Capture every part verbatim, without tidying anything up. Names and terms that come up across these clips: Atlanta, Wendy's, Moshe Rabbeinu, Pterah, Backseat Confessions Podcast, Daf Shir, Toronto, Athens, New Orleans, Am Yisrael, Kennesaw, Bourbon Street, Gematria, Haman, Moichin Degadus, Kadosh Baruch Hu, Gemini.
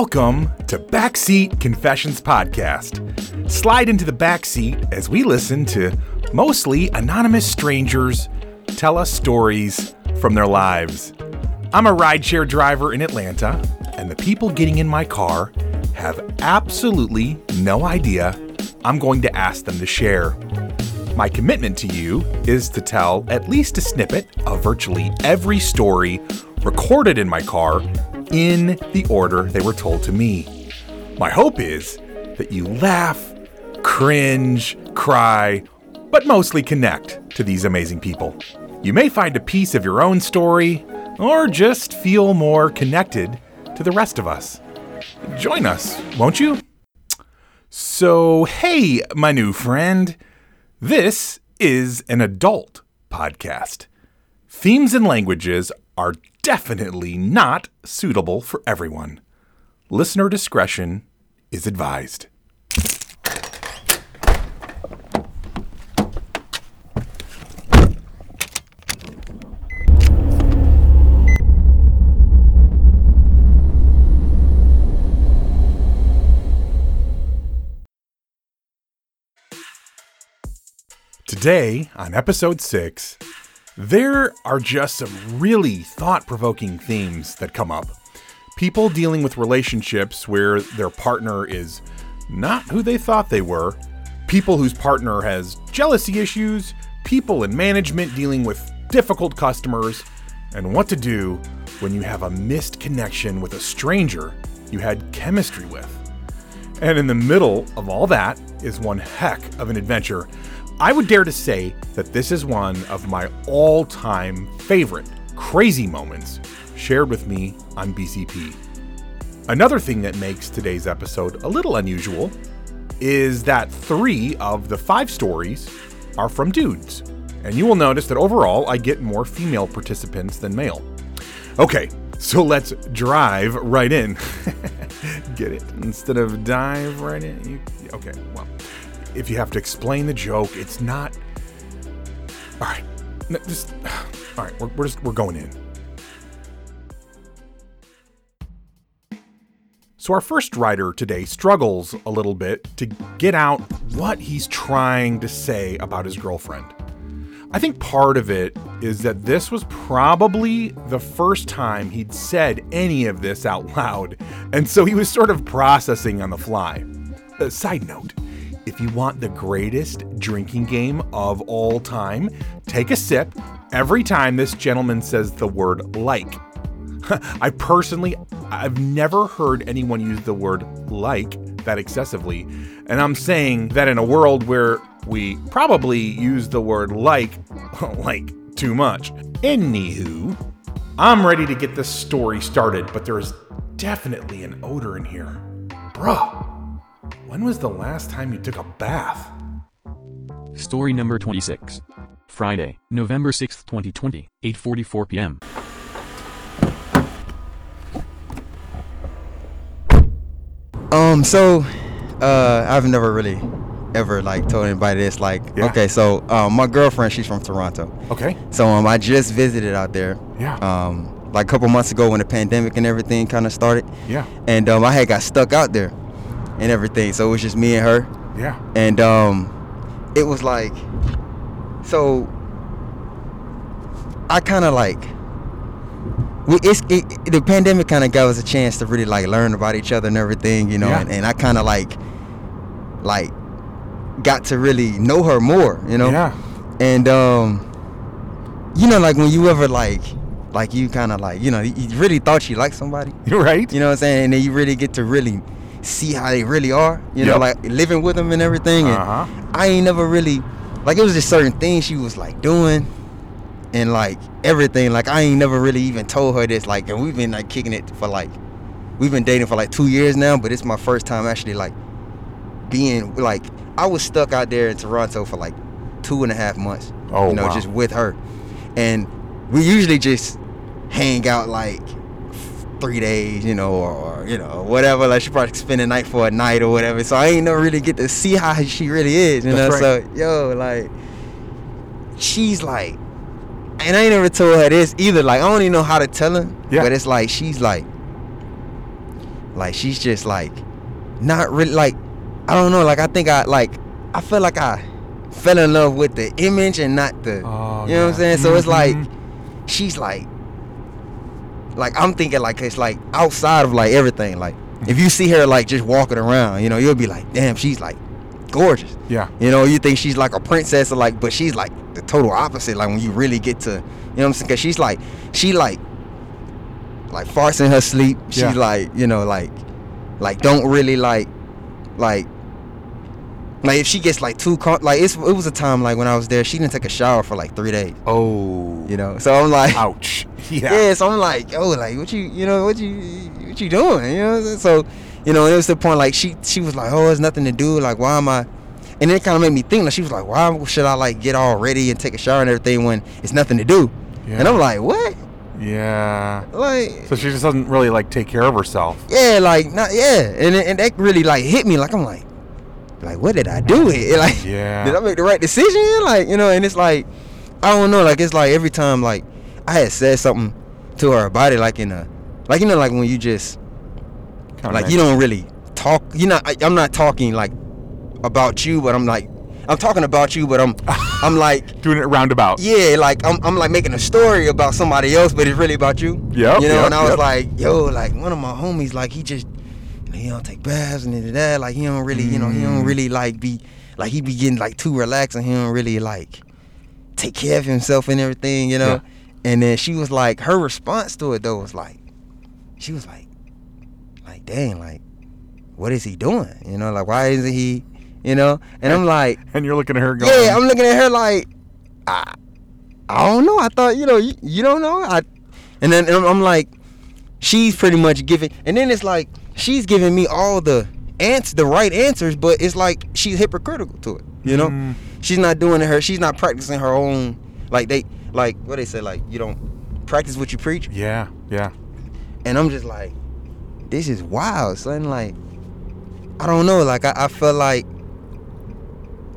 Welcome to Backseat Confessions Podcast. Slide into the backseat as we listen to mostly anonymous strangers tell us stories from their lives. I'm a rideshare driver in Atlanta, and the people getting in my car have absolutely no idea I'm going to ask them to share. My commitment to you is to tell at least a snippet of virtually every story recorded in my car in the order they were told to me. My hope is that you laugh, cringe, cry, but mostly connect to these amazing people. You may find a piece of your own story or just feel more connected to the rest of us. Join us, won't you? So, hey, my new friend, this is an adult podcast. Themes and languages are definitely not suitable for everyone. Listener discretion is advised. Today, on episode six, there are just some really thought-provoking themes that come up. People dealing with relationships where their partner is not who they thought they were, people whose partner has jealousy issues, people in management dealing with difficult customers, and what to do when you have a missed connection with a stranger you had chemistry with. And in the middle of all that is one heck of an adventure. I would dare to say that this is one of my all-time favorite crazy moments shared with me on B C P. Another thing that makes today's episode a little unusual is that three of the five stories are from dudes, and you will notice that overall I get more female participants than male. Okay, so let's drive right in. Get it? Instead of dive right in? You, okay, well... If you have to explain the joke, it's not. All right, no, just all right. We're we're, just, we're going in. So our first writer today struggles a little bit to get out what he's trying to say about his girlfriend. I think part of it is that this was probably the first time he'd said any of this out loud, and so he was sort of processing on the fly. Uh, side note. If you want the greatest drinking game of all time, take a sip every time this gentleman says the word like. I personally, I've never heard anyone use the word like that excessively. And I'm saying that in a world where we probably use the word like, like too much. Anywho, I'm ready to get this story started, but there is definitely an odor in here. Bruh. When was the last time you took a bath? Story number twenty-six. Friday, November sixth, twenty twenty, eight forty-four p.m. Um, so, uh, I've never really ever, like, told anybody this, like, yeah. Okay, so, um, my girlfriend, she's from Toronto. Okay. So, um, I just visited out there. Yeah. Um, like, a couple months ago when the pandemic and everything kind of started. Yeah. And, um, I had got stuck out there. And everything, so it was just me and her. Yeah. And um, it was like, so I kind of like, we, it's it, the pandemic kind of gave us a chance to really like learn about each other and everything, you know. Yeah. And, and I kind of like, like, got to really know her more, you know. Yeah. And um, you know, like when you ever like. Like you kind of like, you know, you really thought you liked somebody. You're right. You know what I'm saying? And then you really get to really see how they really are. You yep. know, like living with them and everything. And uh-huh. I ain't never really, like it was just certain things she was like doing and like everything. Like I ain't never really even told her this. Like, and we've been like kicking it for like, we've been dating for like two years now. But it's my first time actually like being like, I was stuck out there in Toronto for like two and a half months. Oh, You know, wow. just with her. And we usually just hang out like three days, you know, or, or you know, whatever. Like she probably spend the night for a night or whatever. So I ain't never really get to see how she really is, you That's know. Right. So yo, like she's like, and I ain't never told her this either. Like I don't even know how to tell her, yeah. but it's like she's like, Like, she's just like not really, like, I don't know, like, I think I, like, I feel like I fell in love with the image and not the, oh, you know yeah. what I'm saying? Mm-hmm. So it's like, she's like, like, I'm thinking like, it's like outside of like everything. Like, if you see her like just walking around, you know, you'll be like, damn, she's like gorgeous. Yeah. You know, you think she's like a princess, or like, but she's like the total opposite. Like, when you really get to, you know what I'm saying? Cause she's like, she like, like farts in her sleep. She's yeah. like, you know, like, like don't really like, like, like if she gets like too com- like it's, it was a time like when I was there, she didn't take a shower for like three days. Oh, you know, so I'm like, ouch. Yeah. Yeah, so I'm like, oh, like what you, you know, what you, what you doing? You know, so, you know, it was the point like she, she was like, oh, there's nothing to do. Like, why am I? And it kind of made me think. Like, she was like, why should I like get all ready and take a shower and everything when it's nothing to do? Yeah. And I'm like, what? Yeah. Like, so she just doesn't really like take care of herself. Yeah, like not. Yeah, and and that really like hit me. Like, I'm like. Like, what did I do? It like, yeah. Did I make the right decision? Like, you know, and it's like, I don't know. Like, it's like every time, like, I had said something to her about it, like in a, like, you know, like when you just, kinda like, nice. You don't really talk. You know, I'm not talking like about you, but I'm like, I'm talking about you, but I'm, I'm like doing it roundabout. Yeah, like I'm, I'm like making a story about somebody else, but it's really about you. Yeah. You know, yep, and I was yep. like, yo, like one of my homies, like he just. He don't take baths and into that. Like he don't really, you know, he don't really like be like he be getting like too relaxed and he don't really like take care of himself and everything, you know. Yeah. And then she was like, her response to it though was like, she was like, like dang, like what is he doing? You know, like why isn't he? You know. And I'm like, and you're looking at her going, yeah, I'm looking at her like, I, I don't know. I thought you know, you, you don't know. I, and then and I'm like, she's pretty much giving, and then it's like. She's giving me all the ans- the right answers, but it's like she's hypocritical to it, you know. Mm. She's not doing it. Her, she's not practicing her own. Like they, like what they say, like you don't practice what you preach. Yeah, yeah. And I'm just like, this is wild, son. Like, I don't know. Like I, I feel like,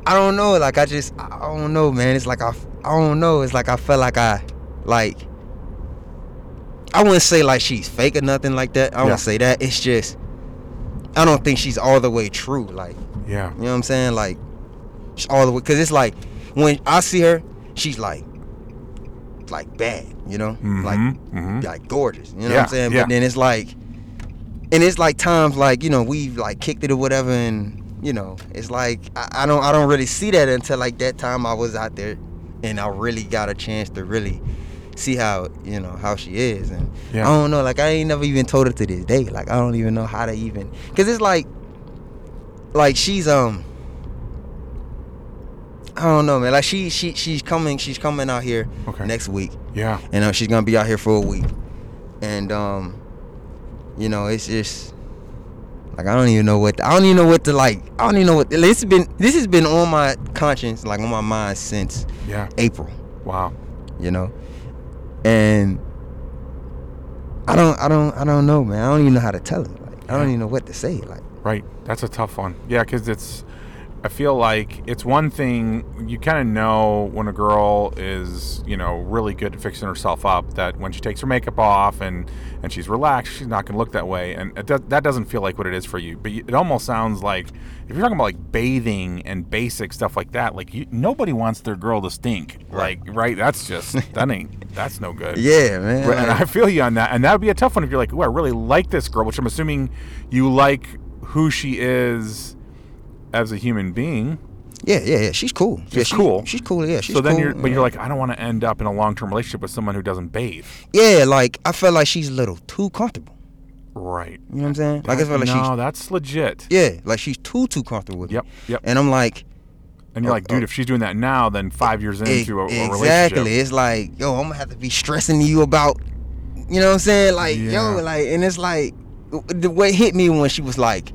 I don't know. Like I just, I don't know, man. It's like I, I don't know. It's like I felt like I, like. I wouldn't say like she's fake or nothing like that. I wouldn't yeah. say that. It's just I don't think she's all the way true. Like, yeah, you know what I'm saying? Like, all the way, because it's like when I see her, she's like, like bad, you know, mm-hmm, like, mm-hmm. like gorgeous. You know yeah, what I'm saying? Yeah. But then it's like, and it's like times like you know we've like kicked it or whatever, and you know it's like I, I don't I don't really see that until like that time I was out there, and I really got a chance to really. See how you know how she is, and yeah. I don't know. Like I ain't never even told her to this day. Like I don't even know how to even, cause it's like, like she's um, I don't know, man. Like she she she's coming, she's coming out here okay. next week. Yeah, and uh, she's gonna be out here for a week, and um, you know it's just like I don't even know what to, I don't even know what to like. I don't even know what to, it's been. This has been on my conscience, like on my mind since yeah. April. Wow, you know. And I don't, I don't, I don't know, man. I don't even know how to tell it. Like, I don't even know what to say. Like, right? That's a tough one. Yeah, because it's. I feel like it's one thing you kind of know when a girl is, you know, really good at fixing herself up. That when she takes her makeup off and, and she's relaxed, she's not going to look that way. And it does, that doesn't feel like what it is for you. But it almost sounds like if you're talking about like bathing and basic stuff like that, like you, nobody wants their girl to stink. Right. Like, right? That's just that ain't that's no good. Yeah, man. But, and I feel you on that. And that would be a tough one if you're like, oh, I really like this girl, which I'm assuming you like who she is. As a human being, yeah, yeah, yeah, she's cool. She's yeah, she, cool. She's cool. Yeah, she's. So then cool, you're, but yeah. you're like, I don't want to end up in a long-term relationship with someone who doesn't bathe. Yeah, like I felt like she's a little too comfortable. Right. You know what I'm saying? That, like I feel like no, she's. No, that's legit. Yeah, like she's too too comfortable with. Yep. Yep. And I'm like, and you're uh, like, dude, uh, if she's doing that now, then five years into it, a, a exactly. relationship, exactly. It's like, yo, I'm gonna have to be stressing you about, you know what I'm saying? Like, yeah. yo, like, and it's like, the way it hit me when she was like.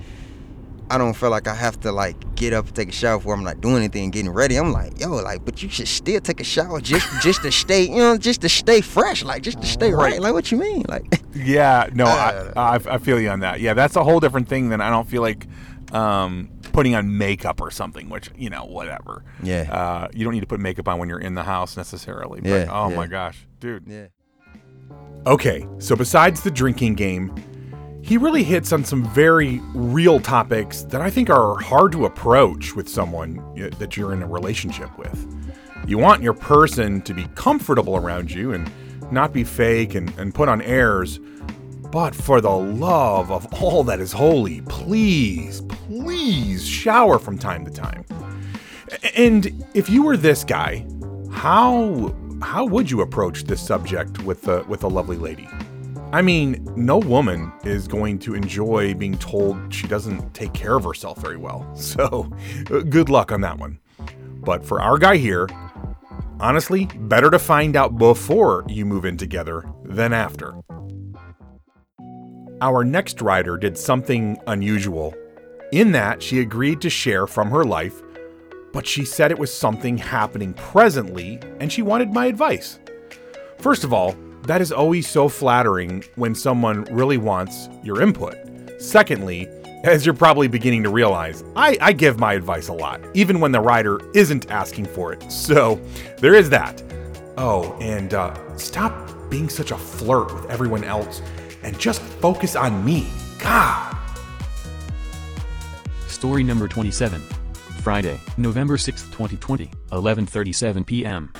I don't feel like I have to like get up and take a shower before I'm not doing anything, getting ready. I'm like, yo, like, but you should still take a shower just, just to stay, you know, just to stay fresh, like, just to stay right. right. Like, what you mean, like? Yeah, no, uh, I, I I feel you on that. Yeah, that's a whole different thing than I don't feel like um, putting on makeup or something, which you know, whatever. Yeah. Uh, you don't need to put makeup on when you're in the house necessarily. But, yeah. Oh yeah. My gosh, dude. Yeah. Okay, so besides the drinking game. He really hits on some very real topics that I think are hard to approach with someone that you're in a relationship with. You want your person to be comfortable around you and not be fake and, and put on airs. But for the love of all that is holy, please, please shower from time to time. And if you were this guy, how how would you approach this subject with a, with a lovely lady? I mean, no woman is going to enjoy being told she doesn't take care of herself very well. So good luck on that one. But for our guy here, honestly, better to find out before you move in together than after. Our next writer did something unusual in that she agreed to share from her life, but she said it was something happening presently and she wanted my advice. First of all, that is always so flattering when someone really wants your input. Secondly, as you're probably beginning to realize, I, I give my advice a lot, even when the writer isn't asking for it. So there is that. Oh, and uh, stop being such a flirt with everyone else and just focus on me. God. Story number twenty-seven. Friday, November sixth, twenty twenty, eleven thirty-seven p.m.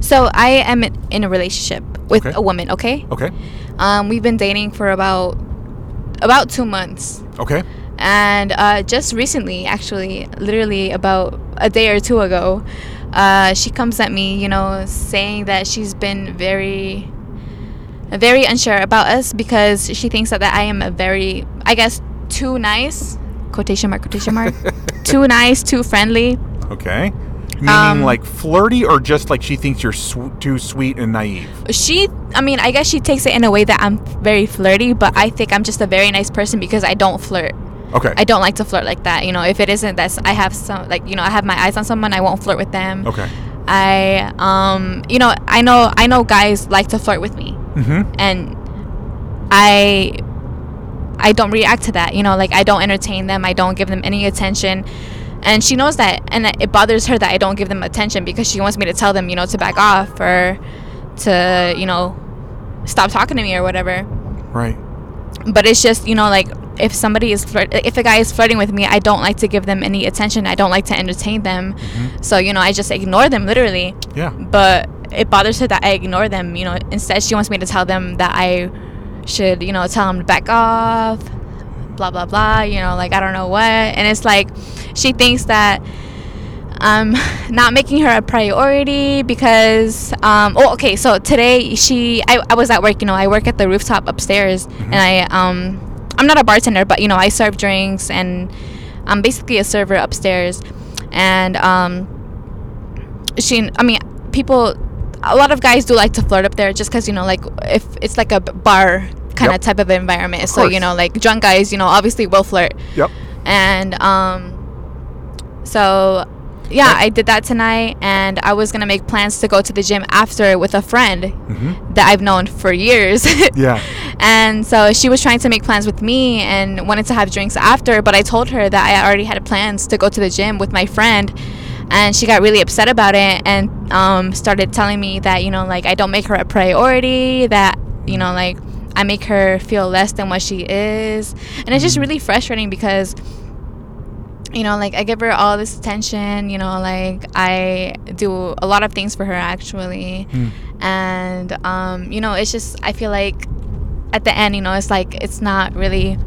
So I am in a relationship with okay. a woman, okay? Okay. Um, we've been dating for about about two months. Okay. And uh, just recently, actually, literally about a day or two ago, uh, she comes at me, you know, saying that she's been very, very unsure about us because she thinks that, that I am a very, I guess, too nice, quotation mark, quotation mark, too nice, too friendly. Okay. Meaning um, like flirty or just like she thinks you're sw- too sweet and naive? She, I mean, I guess she takes it in a way that I'm very flirty, but I think I'm just a very nice person because I don't flirt. Okay. I don't like to flirt like that. You know, if it isn't that I have some, like, you know, I have my eyes on someone, I won't flirt with them. Okay. I, um, you know, I know, I know guys like to flirt with me. Mm-hmm. And I, I don't react to that. You know, like I don't entertain them. I don't give them any attention. And she knows that, and it bothers her that I don't give them attention because she wants me to tell them, you know, to back off or to, you know, stop talking to me or whatever. Right. But it's just, you know, like if somebody is flirt, if a guy is flirting with me, I don't like to give them any attention. I don't like to entertain them. Mm-hmm. So, you know, I just ignore them literally. Yeah. But it bothers her that I ignore them. You know, instead she wants me to tell them that I should, you know, tell them to back off. Blah blah blah, you know, like I don't know what, and it's like she thinks that I'm not making her a priority because um oh okay so today she I, I was at work, you know, I work at the rooftop upstairs. Mm-hmm. And I um I'm not a bartender, but you know, I serve drinks and I'm basically a server upstairs, and um she I mean people a lot of guys do like to flirt up there just because, you know, like if it's like a bar kind yep. of type of environment, of so course. You know, like drunk guys, you know, obviously will flirt. Yep. And um, so yeah, yep. I did that tonight, and I was gonna make plans to go to the gym after with a friend mm-hmm. that I've known for years. Yeah. And so she was trying to make plans with me and wanted to have drinks after, but I told her that I already had plans to go to the gym with my friend, and she got really upset about it and um, started telling me that, you know, like I don't make her a priority, that, you know, like I make her feel less than what she is. And it's just really frustrating because, you know, like I give her all this attention, you know, like I do a lot of things for her actually. Mm. And, um, you know, it's just, I feel like at the end, you know, it's like, it's not really,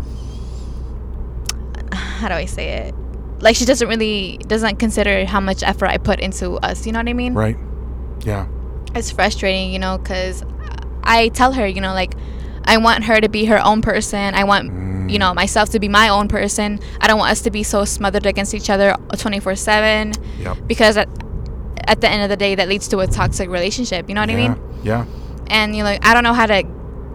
how do I say it? Like she doesn't really, doesn't consider how much effort I put into us. You know what I mean? Right. Yeah. It's frustrating, you know, because I tell her, you know, like, I want her to be her own person. I want, mm. you know, myself to be my own person. I don't want us to be so smothered against each other twenty-four seven. Yep. Because at, at the end of the day, that leads to a toxic relationship. You know what yeah. I mean? Yeah. And, you know, I don't know how to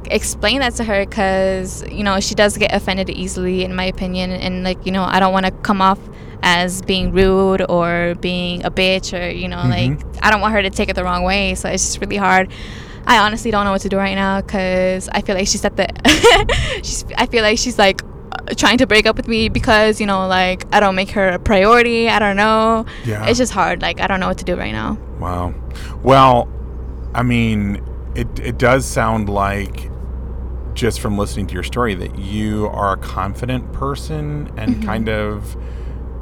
explain that to her because, you know, she does get offended easily, in my opinion. And, like, you know, I don't want to come off as being rude or being a bitch or, you know, mm-hmm. like, I don't want her to take it the wrong way. So it's just really hard. I honestly don't know what to do right now because I feel like she's at the. she's, I feel like she's like uh, trying to break up with me because, you know, like I don't make her a priority. I don't know. Yeah. It's just hard. Like I don't know what to do right now. Wow. Well, I mean, it it does sound like, just from listening to your story, that you are a confident person and mm-hmm. kind of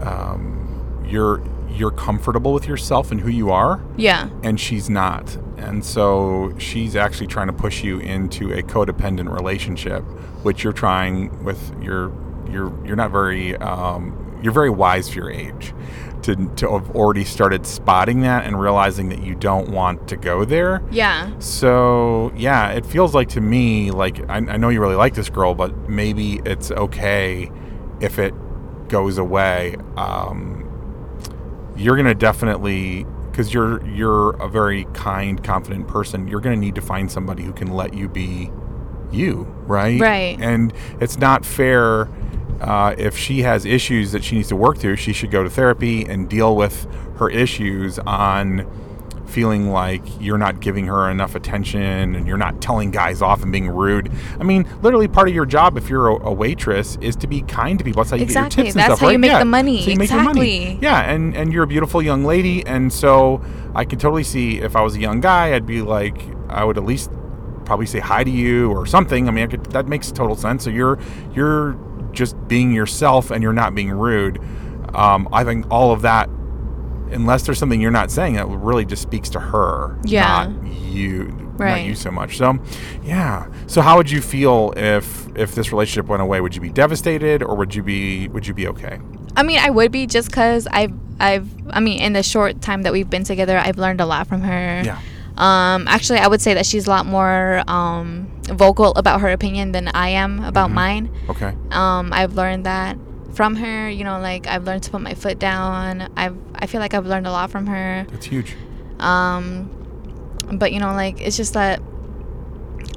um, you're you're comfortable with yourself and who you are. Yeah. And she's not. And so she's actually trying to push you into a codependent relationship, which you're trying with your you're you're not very um, you're very wise for your age to to have already started spotting that and realizing that you don't want to go there. Yeah. So, yeah, it feels like to me, like, I, I know you really like this girl, but maybe it's okay if it goes away. Um, you're going to definitely, because you're, you're a very kind, confident person, you're going to need to find somebody who can let you be you, right? Right. And it's not fair. Uh, if she has issues that she needs to work through, she should go to therapy and deal with her issues on feeling like you're not giving her enough attention and you're not telling guys off and being rude. I mean, literally part of your job, if you're a, a waitress, is to be kind to people. That's how you exactly. get your tips and That's stuff, right? That's how you, right? make, yeah. the money. So you exactly. make your money. Yeah, and, and you're a beautiful young lady. And so I could totally see, if I was a young guy, I'd be like, I would at least probably say hi to you or something. I mean, I could, that makes total sense. So you're you're... just being yourself and you're not being rude. Um, I think all of that, unless there's something you're not saying, that really just speaks to her, yeah. not you, right. not you so much. So, yeah. So, how would you feel if if this relationship went away? Would you be devastated, or would you be would you be okay? I mean, I would be, just because I've I've I mean, in the short time that we've been together, I've learned a lot from her. Yeah. Um, actually, I would say that she's a lot more um, vocal about her opinion than I am about mm-hmm. mine. Okay. Um, I've learned that from her. You know, like, I've learned to put my foot down. I've I feel like I've learned a lot from her. That's huge. Um, but you know, like, it's just that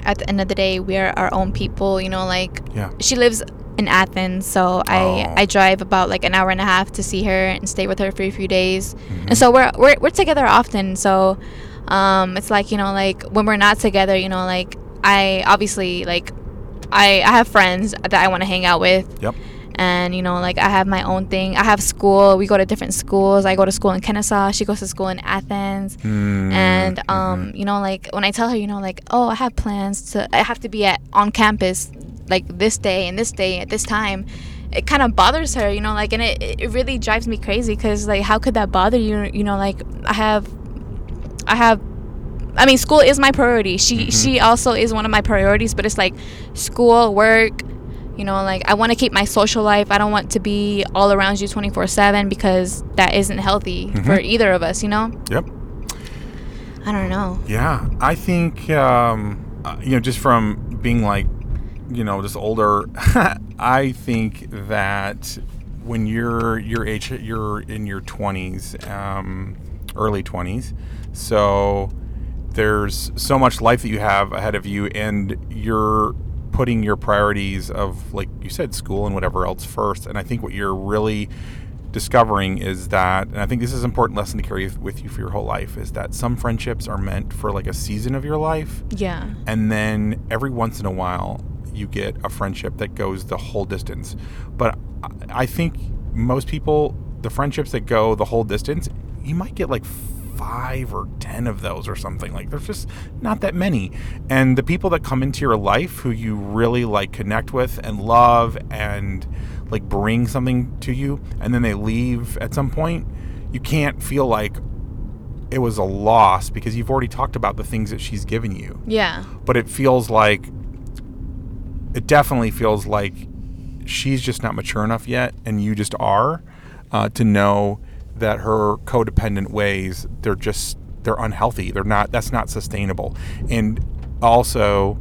at the end of the day, we are our own people. You know, like, yeah. she lives in Athens, so I, oh. I drive about like an hour and a half to see her and stay with her for a few days, mm-hmm. and so we're we're we're together often. So. Um, it's like, you know, like, when we're not together, you know, like, I obviously, like, I, I have friends that I want to hang out with. Yep. And, you know, like, I have my own thing. I have school. We go to different schools. I go to school in Kennesaw. She goes to school in Athens. Mm-hmm. And, um, mm-hmm. you know, like, when I tell her, you know, like, oh, I have plans to, I have to be at on campus, like, this day and this day at this time. It kind of bothers her, you know, like, and it, it really drives me crazy, because, like, how could that bother you? You know, like, I have... I have, I mean, school is my priority. She mm-hmm. she also is one of my priorities, but it's like school, work, you know, like, I want to keep my social life. I don't want to be all around you twenty-four seven, because that isn't healthy mm-hmm. for either of us, you know? Yep. I don't know. Yeah. I think, um, you know, just from being like, you know, just older, I think that when you're your age, you're in your twenties, um, early twenties, so there's so much life that you have ahead of you, and you're putting your priorities of, like you said, school and whatever else first. And I think what you're really discovering is that, and I think this is an important lesson to carry with you for your whole life, is that some friendships are meant for like a season of your life. Yeah. And then every once in a while you get a friendship that goes the whole distance. But I think most people, the friendships that go the whole distance, you might get like five or ten of those or something. Like, there's just not that many. And the people that come into your life who you really like connect with and love and like bring something to you, and then they leave at some point, you can't feel like it was a loss, because you've already talked about the things that she's given you. Yeah. But it feels like, it definitely feels like she's just not mature enough yet, and you just are, uh, to know that her codependent ways, they're just, they're unhealthy. They're not, that's not sustainable. And also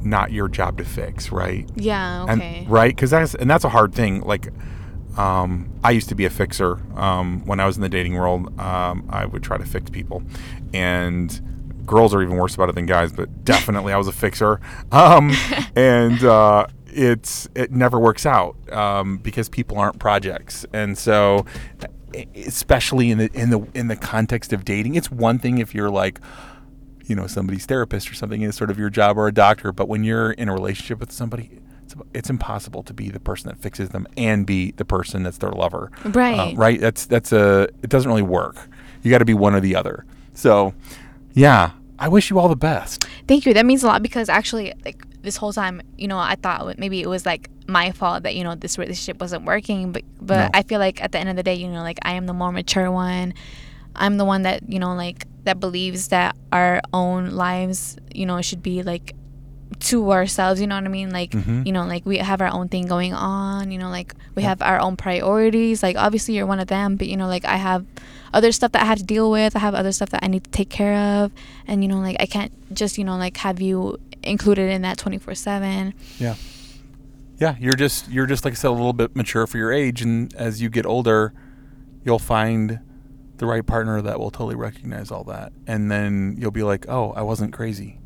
not your job to fix, right? Yeah, okay. And, right? Because that's, and that's a hard thing. Like, um, I used to be a fixer. Um, when I was in the dating world, um, I would try to fix people. And girls are even worse about it than guys, but definitely I was a fixer. Um, and, uh, it's, it never works out, um, because people aren't projects. And so, especially in the in the in the context of dating, it's one thing if you're like, you know, somebody's therapist or something, is sort of your job, or a doctor. But when you're in a relationship with somebody, it's, it's impossible to be the person that fixes them and be the person that's their lover. Right. Uh, right. That's that's a it doesn't really work. You got to be one or the other. So, yeah. I wish you all the best. Thank you. That means a lot, because actually, like, this whole time, you know, I thought maybe it was like my fault that, you know, this relationship wasn't working. But but no. I feel like at the end of the day, you know, like, I am the more mature one. I'm the one that, you know, like, that believes that our own lives, you know, should be like to ourselves, you know what I mean? Like, mm-hmm. you know, like, we have our own thing going on, you know, like, we yeah. have our own priorities. Like, obviously you're one of them, but, you know, like, I have other stuff that I had to deal with. I have other stuff that I need to take care of. And, you know, like, I can't just, you know, like, have you included in that twenty-four seven. Yeah. Yeah. You're just, you're just, like I said, a little bit mature for your age. And as you get older, you'll find the right partner that will totally recognize all that. And then you'll be like, oh, I wasn't crazy.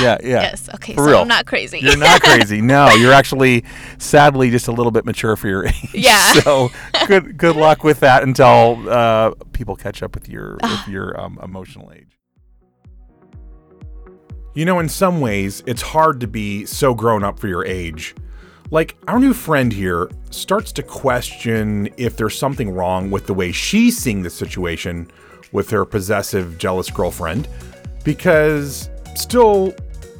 Yeah, yeah. Yes, okay, for so real. I'm not crazy. You're not crazy. No, you're actually, sadly, just a little bit mature for your age. Yeah. So good good luck with that until uh, people catch up with your, with your um, emotional age. You know, in some ways, it's hard to be so grown up for your age. Like, our new friend here starts to question if there's something wrong with the way she's seeing the situation with her possessive, jealous girlfriend, because... still,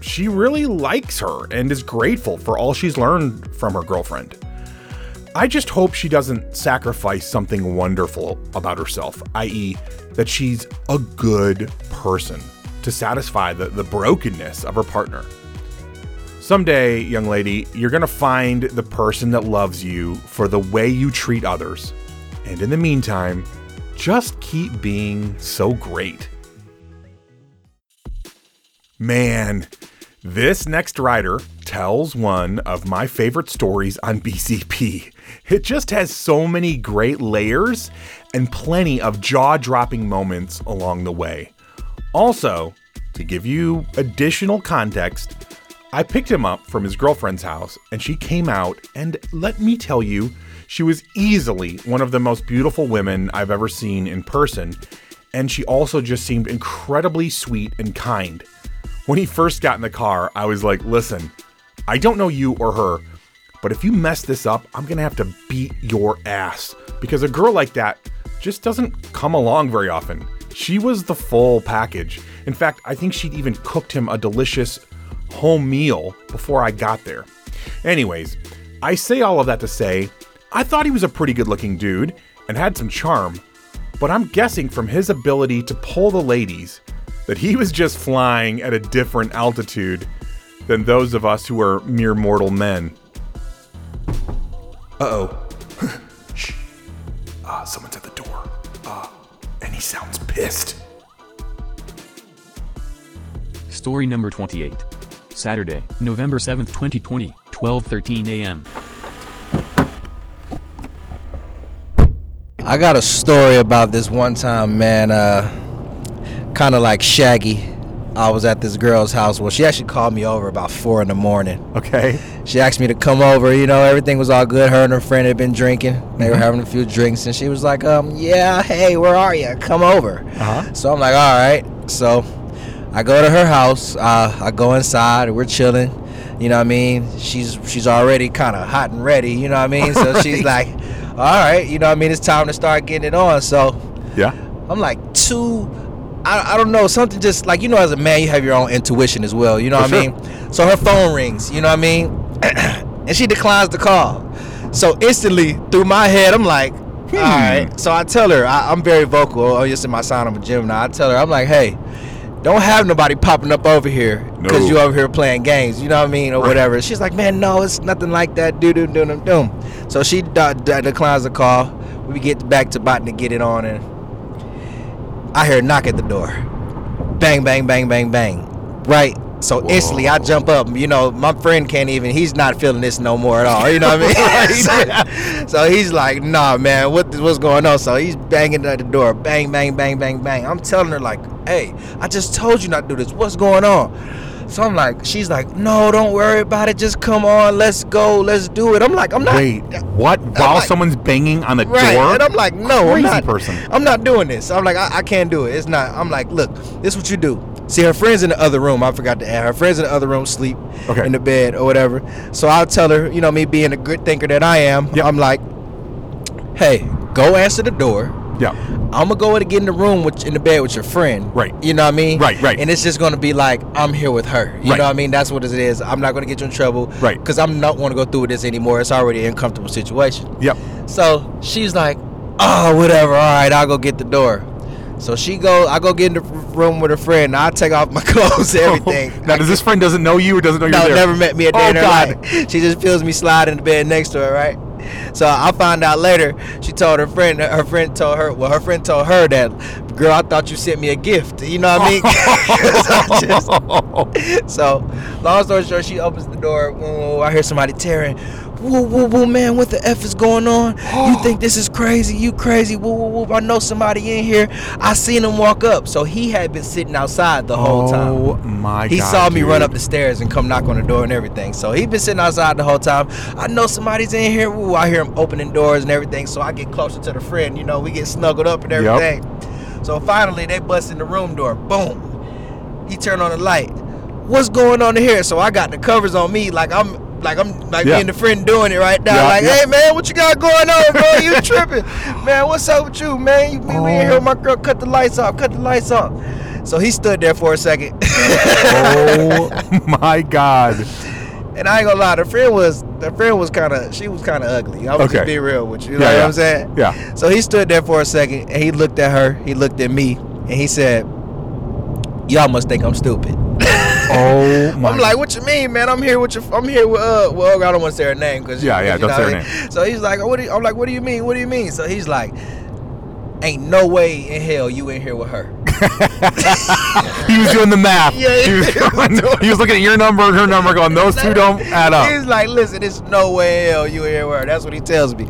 she really likes her and is grateful for all she's learned from her girlfriend. I just hope she doesn't sacrifice something wonderful about herself, that is that she's a good person, to satisfy the, the brokenness of her partner. Someday, young lady, you're going to find the person that loves you for the way you treat others. And in the meantime, just keep being so great. Man, this next writer tells one of my favorite stories on B C P. It just has so many great layers and plenty of jaw-dropping moments along the way. Also, to give you additional context, I picked him up from his girlfriend's house, and she came out, and let me tell you, she was easily one of the most beautiful women I've ever seen in person, and she also just seemed incredibly sweet and kind. When he first got in the car, I was like, listen, I don't know you or her, but if you mess this up, I'm going to have to beat your ass, because a girl like that just doesn't come along very often. She was the full package. In fact, I think she'd even cooked him a delicious home meal before I got there. Anyways, I say all of that to say, I thought he was a pretty good looking dude and had some charm, but I'm guessing from his ability to pull the ladies that he was just flying at a different altitude than those of us who are mere mortal men. Uh-oh. Shh. Uh, someone's at the door. Uh, and he sounds pissed. Story number twenty-eight. Saturday, November seventh, twenty twenty, twelve thirteen a.m. I got a story about this one time, man, uh... kind of like Shaggy. I was at this girl's house. Well, she actually called me over about four in the morning. Okay. She asked me to come over. You know, everything was all good. Her and her friend had been drinking. They were having a few drinks, and she was like, "Um, yeah, hey, where are you? Come over." Uh-huh. So I'm like, "All right." So I go to her house. Uh, I go inside. We're chilling. You know what I mean? She's she's already kind of hot and ready. You know what I mean? All so right. She's like, "All right." You know what I mean? It's time to start getting it on. So yeah, I'm like two. I, I don't know, something just, like, you know, as a man, you have your own intuition as well, you know For what sure. I mean? So her phone rings, you know what I mean? And she declines the call. So instantly, through my head, I'm like, hmm. all right. So I tell her, I, I'm very vocal. Oh, yes, in my sign, I'm a Gemini. I tell her, I'm like, hey, don't have nobody popping up over here because no. you over here playing games, you know what I mean, or right. whatever. She's like, man, no, it's nothing like that, do do do do do. So she d- d- declines the call. We get back to botting to get it on, and I hear a knock at the door. Bang, bang, bang, bang, bang. Right? So Whoa. Instantly I jump up. You know, my friend can't even, he's not feeling this no more at all. You know what I mean? so, so he's like, nah, man, what what's going on? So he's banging at the door. Bang, bang, bang, bang, bang. I'm telling her like, hey, I just told you not to do this. What's going on? So I'm like, she's like, no, don't worry about it. Just come on. Let's go. Let's do it. I'm like, I'm not. Wait, what? I'm While like, someone's banging on the right. door? And I'm like, no, Crazy I'm not. Person. I'm not doing this. I'm like, I, I can't do it. It's not. I'm like, look, this is what you do. See, her friend's in the other room. I forgot to add. Her friend's in the other room, sleep okay. in the bed or whatever. So I'll tell her, you know, me being a good thinker that I am, yep. I'm like, hey, go answer the door. Yeah. I'm going to go get in the room with, in the bed with your friend. Right. You know what I mean? Right, right. And it's just going to be like, I'm here with her. You right. know what I mean? That's what it is. I'm not going to get you in trouble. Right. Because I'm not going to go through with this anymore. It's already an uncomfortable situation. Yep. So she's like, oh, whatever. All right, I'll go get the door. So she go, I go get in the room with a friend. I take off my clothes, everything. Oh. Now, does this friend doesn't know you or doesn't know you're no, there? No, never met me a day oh, in her God. life. She just feels me slide in the bed next to her, right? So I found out later. She told her friend. Her friend told her. Well, her friend told her that, girl, I thought you sent me a gift. You know what I mean? so, I just, so long story short, she opens the door. Whoa, I hear somebody tearing. Woo, woo, woo, man, what the F is going on? You think this is crazy? You crazy? Woo, woo, woo. I know somebody in here. I seen him walk up. So he had been sitting outside the whole time. Oh, my God. He saw me dude. run up the stairs and come knock on the door and everything. So he been sitting outside the whole time. I know somebody's in here. Woo, I hear him opening doors and everything. So I get closer to the friend. You know, we get snuggled up and everything. Yep. So finally, they bust in the room door. Boom. He turned on the light. What's going on in here? So I got the covers on me like I'm. Like I'm like yeah. me and the friend doing it right now. Yeah, like, yeah. hey man, what you got going on, bro? You tripping, man? What's up with you, man? You we oh. in here, my girl. Cut the lights off. Cut the lights off. So he stood there for a second. Oh my God! And I ain't gonna lie, the friend was the friend was kind of she was kind of ugly. I was okay. just being real with you. You yeah, know yeah. what I'm saying? Yeah. So he stood there for a second, and he looked at her. He looked at me, and he said, "Y'all must think I'm stupid." Oh my. I'm like, what you mean, man? I'm here with your. I'm here with. Uh, well, I don't want to say her name because yeah, yeah, don't say her name. So he's like, what? Do you, I'm like, what do you mean? What do you mean? So he's like, ain't no way in hell you in here with her. He was doing the math. Yeah, he, he, was doing, he was looking at your number and her number, going, those two don't add up. He's like, listen, there's no way in hell you in here with her. That's what he tells me.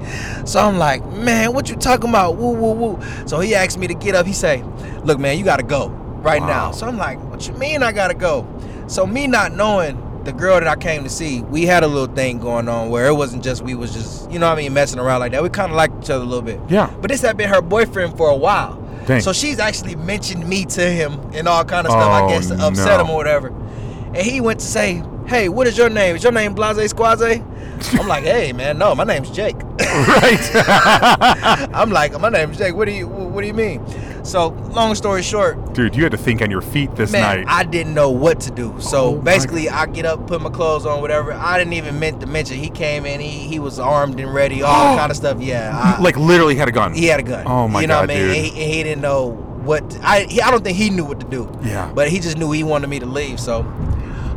So I'm like, man, what you talking about? Woo, woo, woo. So he asked me to get up. He say, look, man, you gotta go. Right wow. now. So I'm like, what you mean I gotta go? So me not knowing the girl that I came to see, we had a little thing going on where it wasn't just we was just, you know what I mean, messing around like that. We kind of liked each other a little bit. Yeah. But this had been her boyfriend for a while. Dang. So she's actually mentioned me to him and all kind of oh, stuff, I guess, to upset no. him or whatever. And he went to say, hey, what is your name? Is your name Blase Squaze? I'm like, hey, man, no, my name's Jake. Right. I'm like, my name's Jake. What do you, what do you mean? So, long story short. Dude, you had to think on your feet this man, night. I didn't know what to do. So, oh basically, I get up, put my clothes on, whatever. I didn't even meant to mention. He came in. He, he was armed and ready, all oh. kind of stuff. Yeah. I, like, literally had a gun. He had a gun. Oh, my God, You know God, what I mean? He, he didn't know what. I, he, I don't think he knew what to do. Yeah. But he just knew he wanted me to leave, so.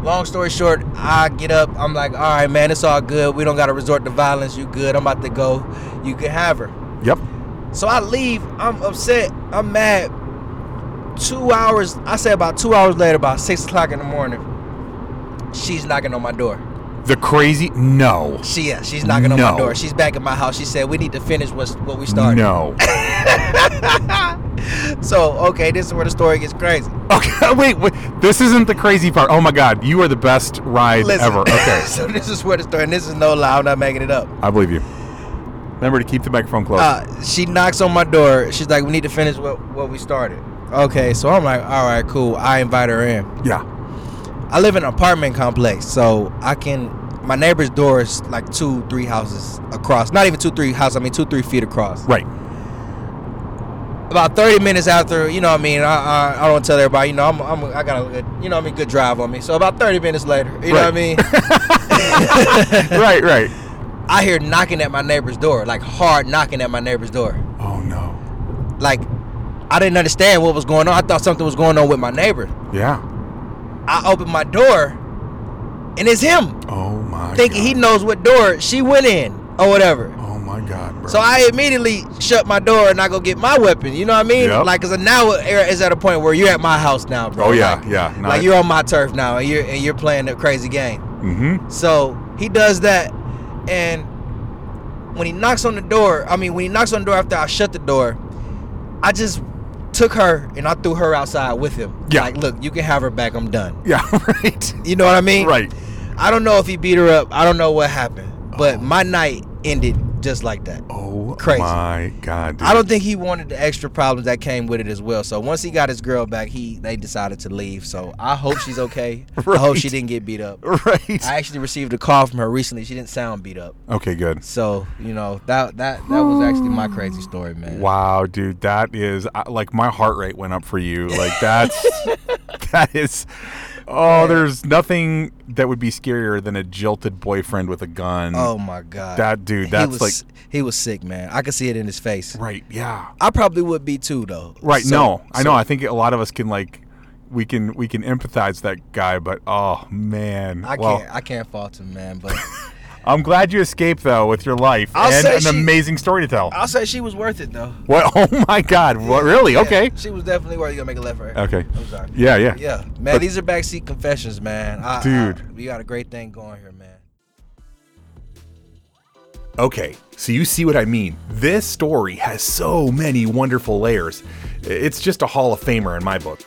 Long story short, I get up. I'm like, all right, man, it's all good. We don't got to resort to violence. You good. I'm about to go. You can have her. Yep. So I leave. I'm upset. I'm mad. Two hours. I say about two hours later, about six o'clock in the morning, she's knocking on my door. The crazy? No. She yeah, she's knocking no. on my door. She's back at my house. She said, we need to finish what, what we started. No. So, okay, this is where the story gets crazy. Okay, wait, wait, this isn't the crazy part. Oh, my God, you are the best ride Listen, ever. Okay. So this is where the story, and this is no lie, I'm not making it up. I believe you. Remember to keep the microphone closed. Uh, she knocks on my door. She's like, we need to finish what, what we started. Okay, so I'm like, all right, cool. I invite her in. Yeah. I live in an apartment complex, so I can... My neighbor's door is like two, three houses across. Not even two, three houses. I mean, two, three feet across. Right. About thirty minutes after, you know what I mean, I I, I don't tell everybody, you know, I'm, I'm I got a good, you know what I mean, good drive on me. So about thirty minutes later, you right. know what I mean? Right, right. I hear knocking at my neighbor's door, like hard knocking at my neighbor's door. Oh, no. Like, I didn't understand what was going on. I thought something was going on with my neighbor. Yeah. I opened my door, and it's him. Oh, my Thinking God. He knows what door she went in or whatever. Oh my God, bro. So I immediately shut my door and I go get my weapon. You know what I mean? Yep. Like, because now it's at a point where you're at my house now, bro. Oh, yeah, like, yeah. Nice. Like, you're on my turf now and you're, and you're playing a crazy game. Mm-hmm. So he does that. And when he knocks on the door, I mean, when he knocks on the door after I shut the door, I just took her and I threw her outside with him. Yeah. Like, look, you can have her back. I'm done. Yeah, right. You know what I mean? Right. I don't know if he beat her up. I don't know what happened. But oh. my night ended just like that. Oh, crazy. My God, dude. I don't think he wanted the extra problems that came with it as well. So once he got his girl back, he they decided to leave. So I hope she's okay. Right. I hope she didn't get beat up. Right. I actually received a call from her recently. She didn't sound beat up. Okay, good. So, you know, that that that was actually my crazy story, man. Wow, dude. That is, like, my heart rate went up for you. Like, that's, that is... Oh, yeah. There's nothing that would be scarier than a jilted boyfriend with a gun. Oh, my God. That dude, that's he was, like... He was sick, man. I could see it in his face. Right, yeah. I probably would be too, though. Right, so, no. So. I know. I think a lot of us can, like... We can we can empathize that guy, but, oh, man. I well, can't I can't fault him, man, but... I'm glad you escaped, though, with your life I'll and an she, amazing story to tell. I'll say she was worth it, though. What? Oh, my God. What? Really? Yeah, okay. She was definitely worth it. You're going to make a left for her. Okay. I'm sorry. Yeah, yeah. Yeah. Man, but, these are backseat confessions, man. I, dude. I, we got a great thing going here, man. Okay. So you see what I mean. This story has so many wonderful layers. It's just a Hall of Famer in my book.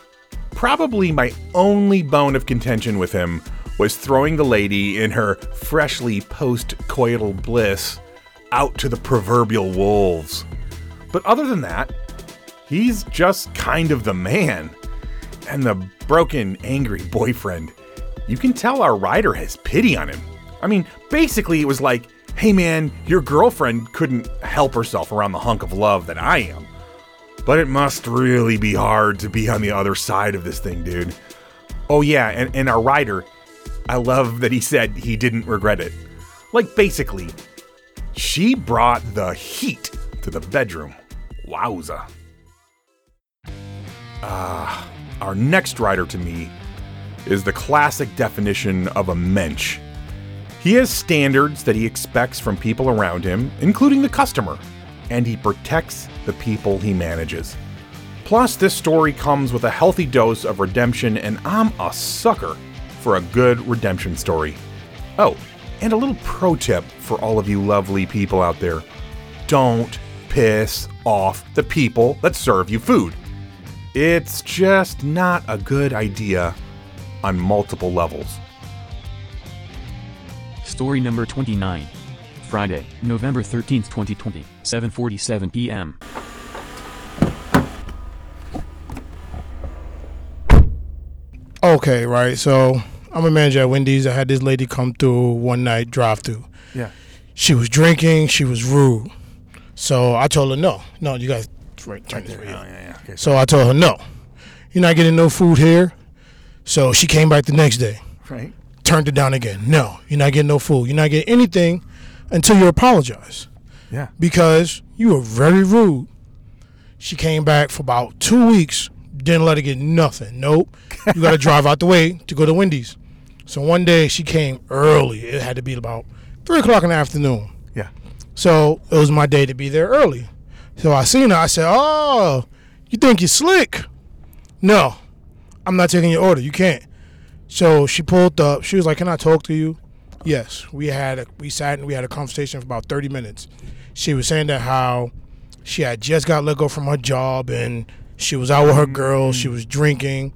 Probably my only bone of contention with him was throwing the lady in her freshly post-coital bliss out to the proverbial wolves. But other than that, he's just kind of the man. And the broken, angry boyfriend. You can tell our writer has pity on him. I mean, basically it was like, hey man, your girlfriend couldn't help herself around the hunk of love that I am. But it must really be hard to be on the other side of this thing, dude. Oh yeah, and, and our writer... I love that he said he didn't regret it. Like, basically, she brought the heat to the bedroom. Wowza. Ah, uh, our next writer to me is the classic definition of a mensch. He has standards that he expects from people around him, including the customer, and he protects the people he manages. Plus, this story comes with a healthy dose of redemption, and I'm a sucker for a good redemption story. Oh, and a little pro tip for all of you lovely people out there. Don't piss off the people that serve you food. It's just not a good idea on multiple levels. Story number twenty-nine. Friday, November thirteenth, twenty twenty, seven forty-seven p.m. Okay, right. So I'm a manager at Wendy's. I had this lady come through one night drive through. Yeah. She was drinking. She was rude. So I told her, no. No, you guys right, turn this way. Yeah, yeah. Okay, so I told her, no. You're not getting no food here. So she came back the next day. Right. Turned it down again. No, you're not getting no food. You're not getting anything until you apologize. Yeah. Because you were very rude. She came back for about two weeks. Didn't let her get nothing. Nope. You got to drive out the way to go to Wendy's. So one day she came early. It had to be about three o'clock in the afternoon. Yeah. So it was my day to be there early. So I seen her. I said, oh, you think you're slick? No, I'm not taking your order. You can't. So she pulled up. She was like, can I talk to you? Yes. We had a, we sat and we had a conversation for about thirty minutes. She was saying that how she had just got let go from her job and she was out with her girl. She was drinking.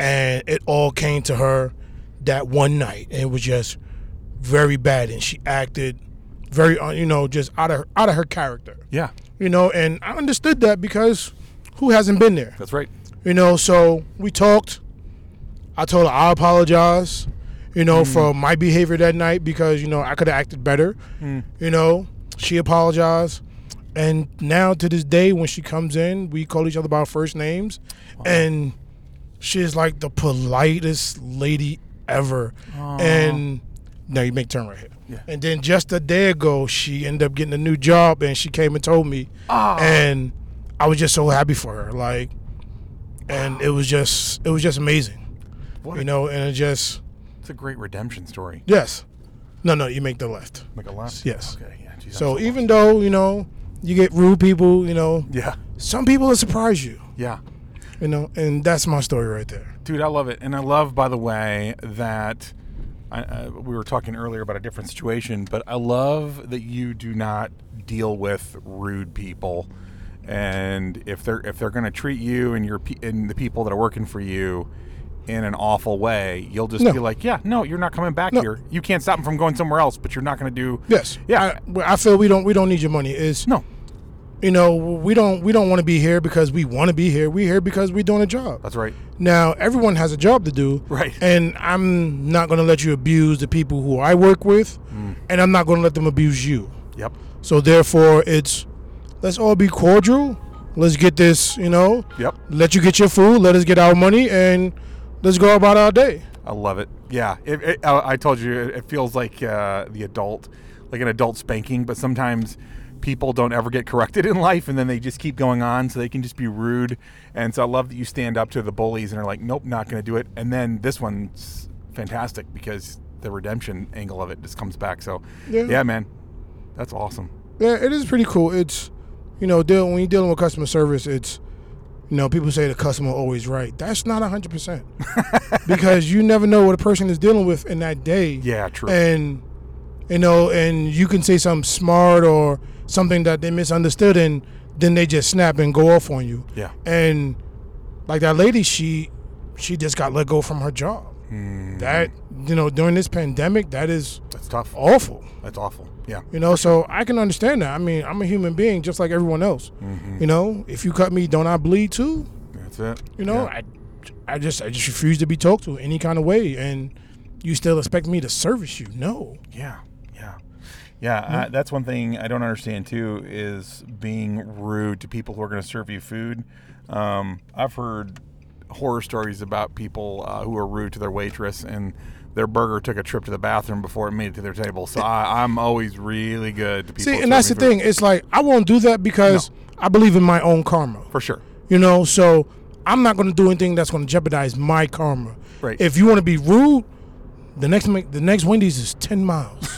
And it all came to her that one night. And it was just very bad. And she acted very, you know, just out of her, out of her character. Yeah. You know, and I understood that because who hasn't been there? That's right. You know, so we talked. I told her I apologize, you know, mm. for my behavior that night because, you know, I could have acted better. Mm. You know, she apologized. And now to this day, when she comes in, we call each other by our first names. Wow. And she's like the politest lady ever. Aww. And now you make a turn right here. Yeah. And then just a day ago, she ended up getting a new job and she came and told me. Aww. And I was just so happy for her. Like, and wow. it was just, it was just amazing. What you a, know, and it just. It's a great redemption story. Yes. No, no, you make the left. Make a left? Yes. Okay. Yeah. Jeez, so even though, you know, you get rude people, you know. Yeah. Some people will surprise you. Yeah. You know, and that's my story right there. Dude, I love it. And I love, by the way, that I, uh, we were talking earlier about a different situation, but I love that you do not deal with rude people. And if they're if they're going to treat you and your and the people that are working for you in an awful way, you'll just no. be like, yeah, no, you're not coming back no. here. You can't stop them from going somewhere else, but you're not going to do. Yes. Yeah. I, I feel we don't we don't need your money. It's, no. You know, we don't we don't want to be here because we want to be here. We're here because we're doing a job. That's right. Now, everyone has a job to do. Right. And I'm not going to let you abuse the people who I work with, mm. and I'm not going to let them abuse you. Yep. So, therefore, it's let's all be cordial. Let's get this, you know. Yep. Let you get your food. Let us get our money, and let's go about our day. I love it. Yeah. It, it, I told you, it feels like uh, the adult, like an adult spanking, but sometimes people don't ever get corrected in life, and then they just keep going on, so they can just be rude. And so I love that you stand up to the bullies and are like, nope, not going to do it. And then this one's fantastic because the redemption angle of it just comes back. So, yeah, yeah man, that's awesome. Yeah, it is pretty cool. It's, you know, deal, when you're dealing with customer service, it's, you know, people say the customer always right. That's not one hundred percent because you never know what a person is dealing with in that day. Yeah, true. And, you know, and you can say something smart or something that they misunderstood, and then they just snap and go off on you. Yeah. And like that lady, she she just got let go from her job. Mm. That, you know, during this pandemic, that is that's tough. Awful. That's awful. Yeah. You know, so I can understand that. I mean, I'm a human being just like everyone else. Mm-hmm. You know, if you cut me, don't I bleed too? That's it. You know, yeah. I I just I just refuse to be talked to any kind of way, and you still expect me to service you? No. Yeah. Yeah. Yeah, mm-hmm. I, that's one thing I don't understand, too, is being rude to people who are going to serve you food. Um, I've heard horror stories about people uh, who are rude to their waitress, and their burger took a trip to the bathroom before it made it to their table. So I, I'm always really good to people. See, and that's the thing. It's like, I won't do that because no. I believe in my own karma. For sure. You know, so I'm not going to do anything that's going to jeopardize my karma. Right. If you want to be rude, the next the next Wendy's is ten miles.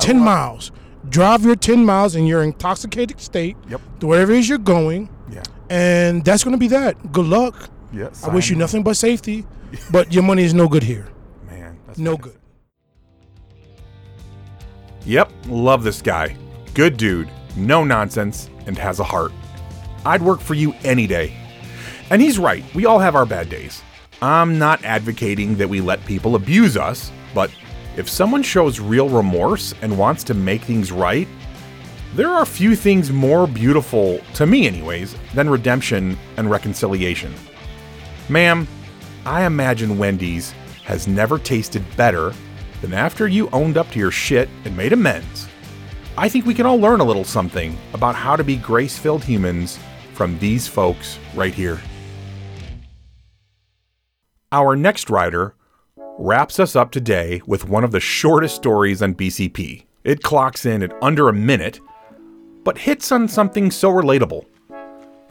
Ten wow. miles. Drive your ten miles in your intoxicated state. Yep. To wherever it is you're going. Yeah. And that's going to be that. Good luck. Yes. I wish you nothing but safety. But your money is no good here. Man. That's no good. Yep. Love this guy. Good dude. No nonsense. And has a heart. I'd work for you any day. And he's right. We all have our bad days. I'm not advocating that we let people abuse us. But if someone shows real remorse and wants to make things right, there are few things more beautiful, to me anyways, than redemption and reconciliation. Ma'am, I imagine Wendy's has never tasted better than after you owned up to your shit and made amends. I think we can all learn a little something about how to be grace-filled humans from these folks right here. Our next rider wraps us up today with one of the shortest stories on B C P. It clocks in at under a minute, but hits on something so relatable.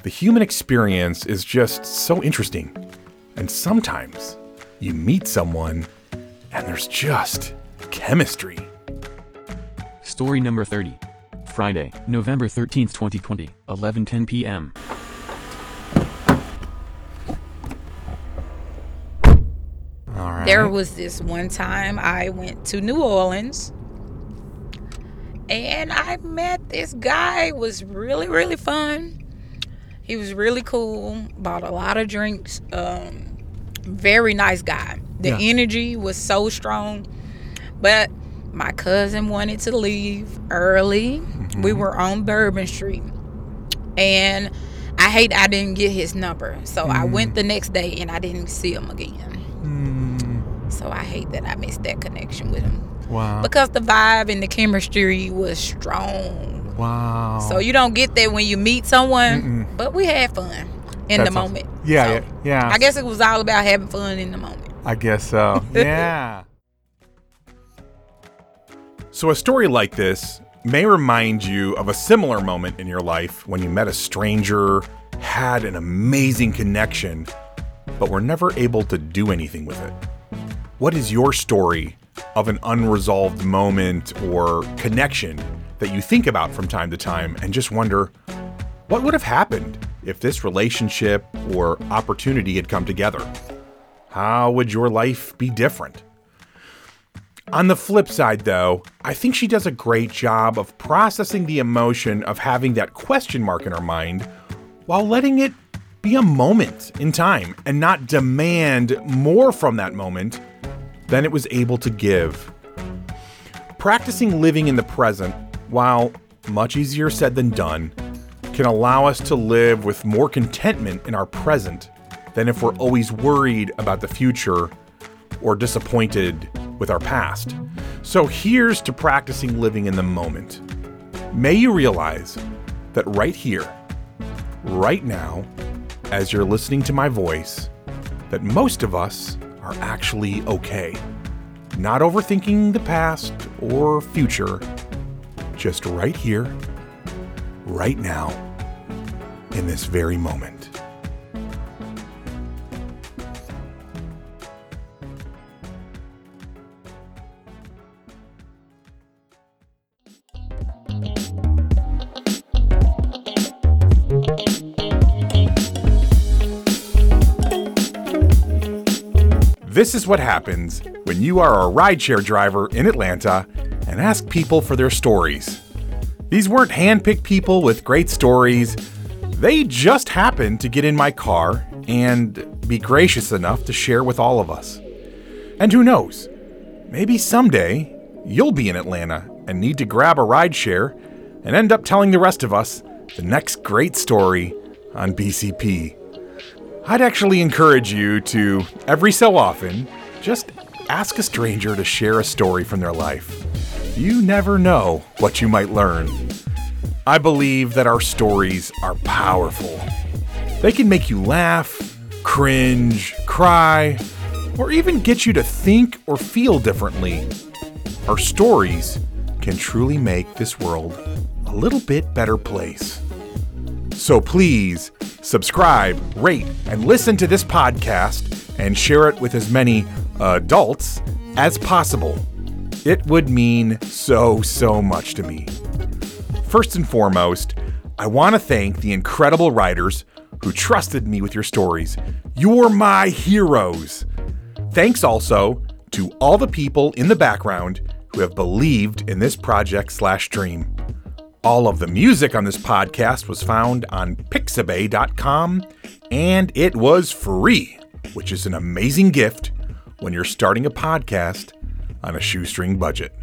The human experience is just so interesting. And sometimes you meet someone and there's just chemistry. Story number thirty. Friday, November thirteenth, twenty twenty, eleven ten p.m. There was this one time I went to New Orleans and I met this guy. It was really, really fun. He was really cool. Bought a lot of drinks. Um, very nice guy. The yeah. energy was so strong. But my cousin wanted to leave early. Mm-hmm. We were on Bourbon Street. And I hate I didn't get his number. So mm. I went the next day and I didn't see him again. So I hate that I missed that connection with him. Wow. Because the vibe and the chemistry was strong. Wow. So you don't get that when you meet someone. Mm-mm. But we had fun in That's the moment. Awesome. Yeah, so yeah, yeah. I guess it was all about having fun in the moment. I guess so. Yeah. So a story like this may remind you of a similar moment in your life when you met a stranger, had an amazing connection, but were never able to do anything with it. What is your story of an unresolved moment or connection that you think about from time to time and just wonder, what would have happened if this relationship or opportunity had come together? How would your life be different? On the flip side, though, I think she does a great job of processing the emotion of having that question mark in her mind while letting it be a moment in time and not demand more from that moment than it was able to give. Practicing living in the present, while much easier said than done, can allow us to live with more contentment in our present than if we're always worried about the future or disappointed with our past. So here's to practicing living in the moment. May you realize that right here, right now, as you're listening to my voice, that most of us are actually okay. Not overthinking the past or future, just right here, right now, in this very moment. This is what happens when you are a rideshare driver in Atlanta and ask people for their stories. These weren't handpicked people with great stories. They just happened to get in my car and be gracious enough to share with all of us. And who knows, maybe someday you'll be in Atlanta and need to grab a rideshare and end up telling the rest of us the next great story on B C P. I'd actually encourage you to, every so often, just ask a stranger to share a story from their life. You never know what you might learn. I believe that our stories are powerful. They can make you laugh, cringe, cry, or even get you to think or feel differently. Our stories can truly make this world a little bit better place. So please, subscribe, rate, and listen to this podcast and share it with as many adults as possible. It would mean so, so much to me. First and foremost, I want to thank the incredible writers who trusted me with your stories. You're my heroes. Thanks also to all the people in the background who have believed in this project slash dream. All of the music on this podcast was found on pixabay dot com, and it was free, which is an amazing gift when you're starting a podcast on a shoestring budget.